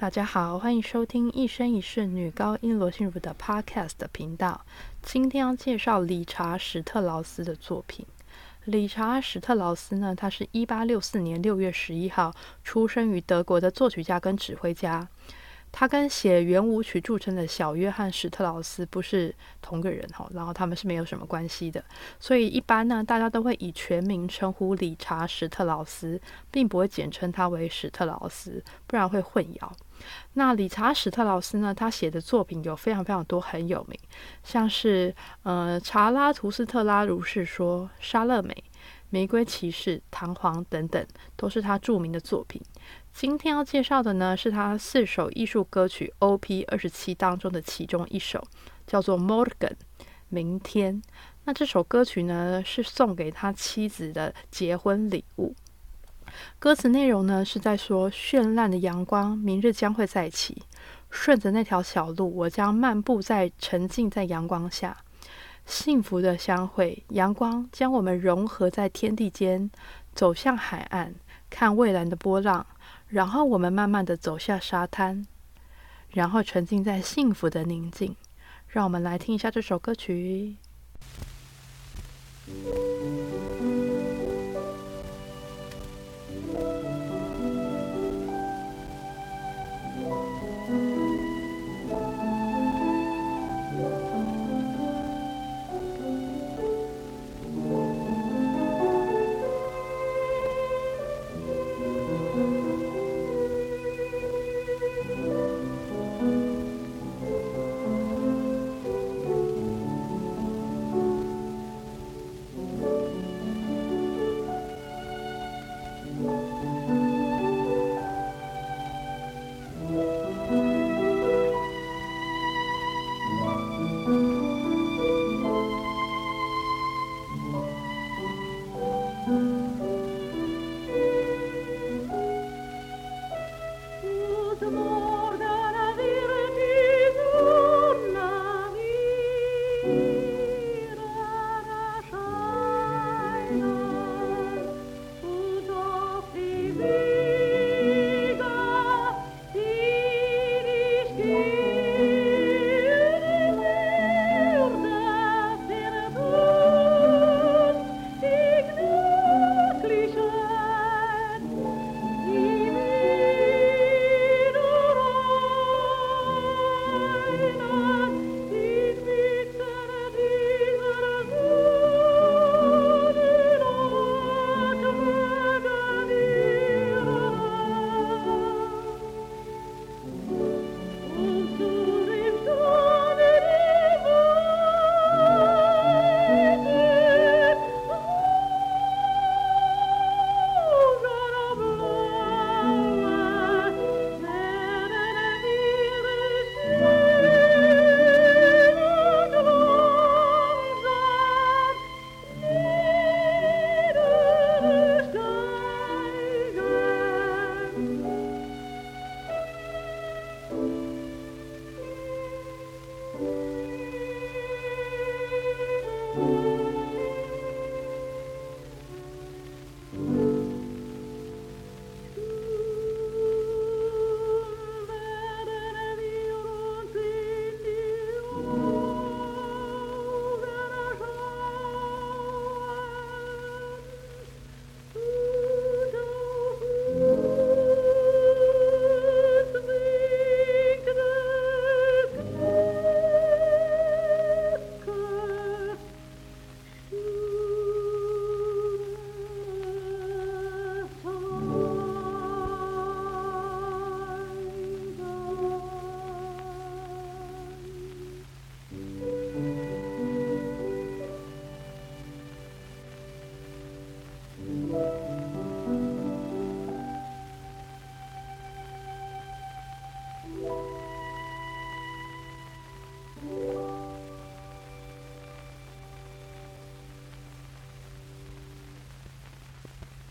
大家好，欢迎收听一生一世女高音罗心如的 Podcast 的频道。今天要介绍理查·史特劳斯的作品。理查·史特劳斯呢，他是1864年6月11号出生于德国的作曲家跟指挥家。他跟写圆舞曲著称的小约翰·史特劳斯不是同个人，然后他们是没有什么关系的。所以一般呢，大家都会以全名称呼理查·史特劳斯，并不会简称他为史特劳斯，不然会混淆。那理查·史特劳斯呢，他写的作品有非常非常多，很有名，像是查拉图斯特拉如是说、莎乐美、玫瑰骑士、弹簧等等，都是他著名的作品。今天要介绍的呢，是他4首艺术歌曲 OP27 当中的其中一首，叫做 Morgen 明天。那这首歌曲呢，是送给他妻子的结婚礼物。歌词内容呢，是在说绚烂的阳光明日将会再起，顺着那条小路，我将漫步在沉浸在阳光下，幸福的相会，阳光将我们融合在天地间，走向海岸，看蔚蓝的波浪，然后我们慢慢的走下沙滩，然后沉浸在幸福的宁静。让我们来听一下这首歌曲。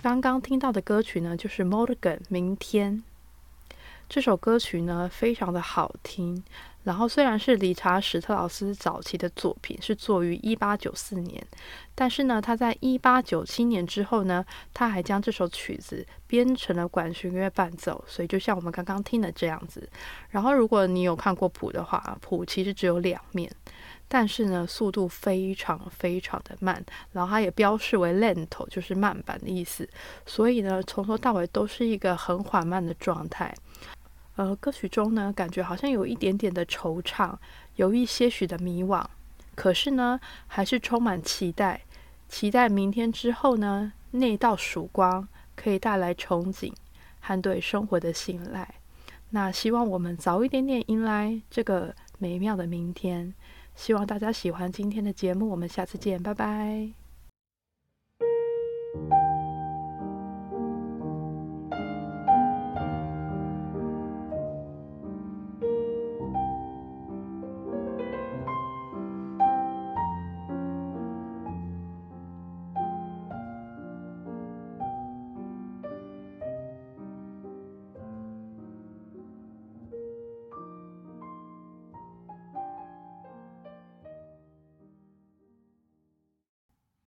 刚刚听到的歌曲呢，就是 Morgen 明天。这首歌曲呢非常的好听，然后虽然是理查史特劳斯早期的作品，是作于1894年，但是呢他在1897年之后呢，他还将这首曲子编成了管弦乐伴奏，所以就像我们刚刚听的这样子。然后如果你有看过谱的话，谱其实只有两面，但是呢速度非常非常的慢，然后它也标示为 lento， 就是慢板的意思，所以呢从头到尾都是一个很缓慢的状态。歌曲中呢感觉好像有一点点的惆怅，有一些许的迷惘，可是呢还是充满期待，期待明天之后呢那道曙光可以带来憧憬和对生活的信赖。那希望我们早一点点迎来这个美妙的明天。希望大家喜欢今天的节目，我们下次见，拜拜。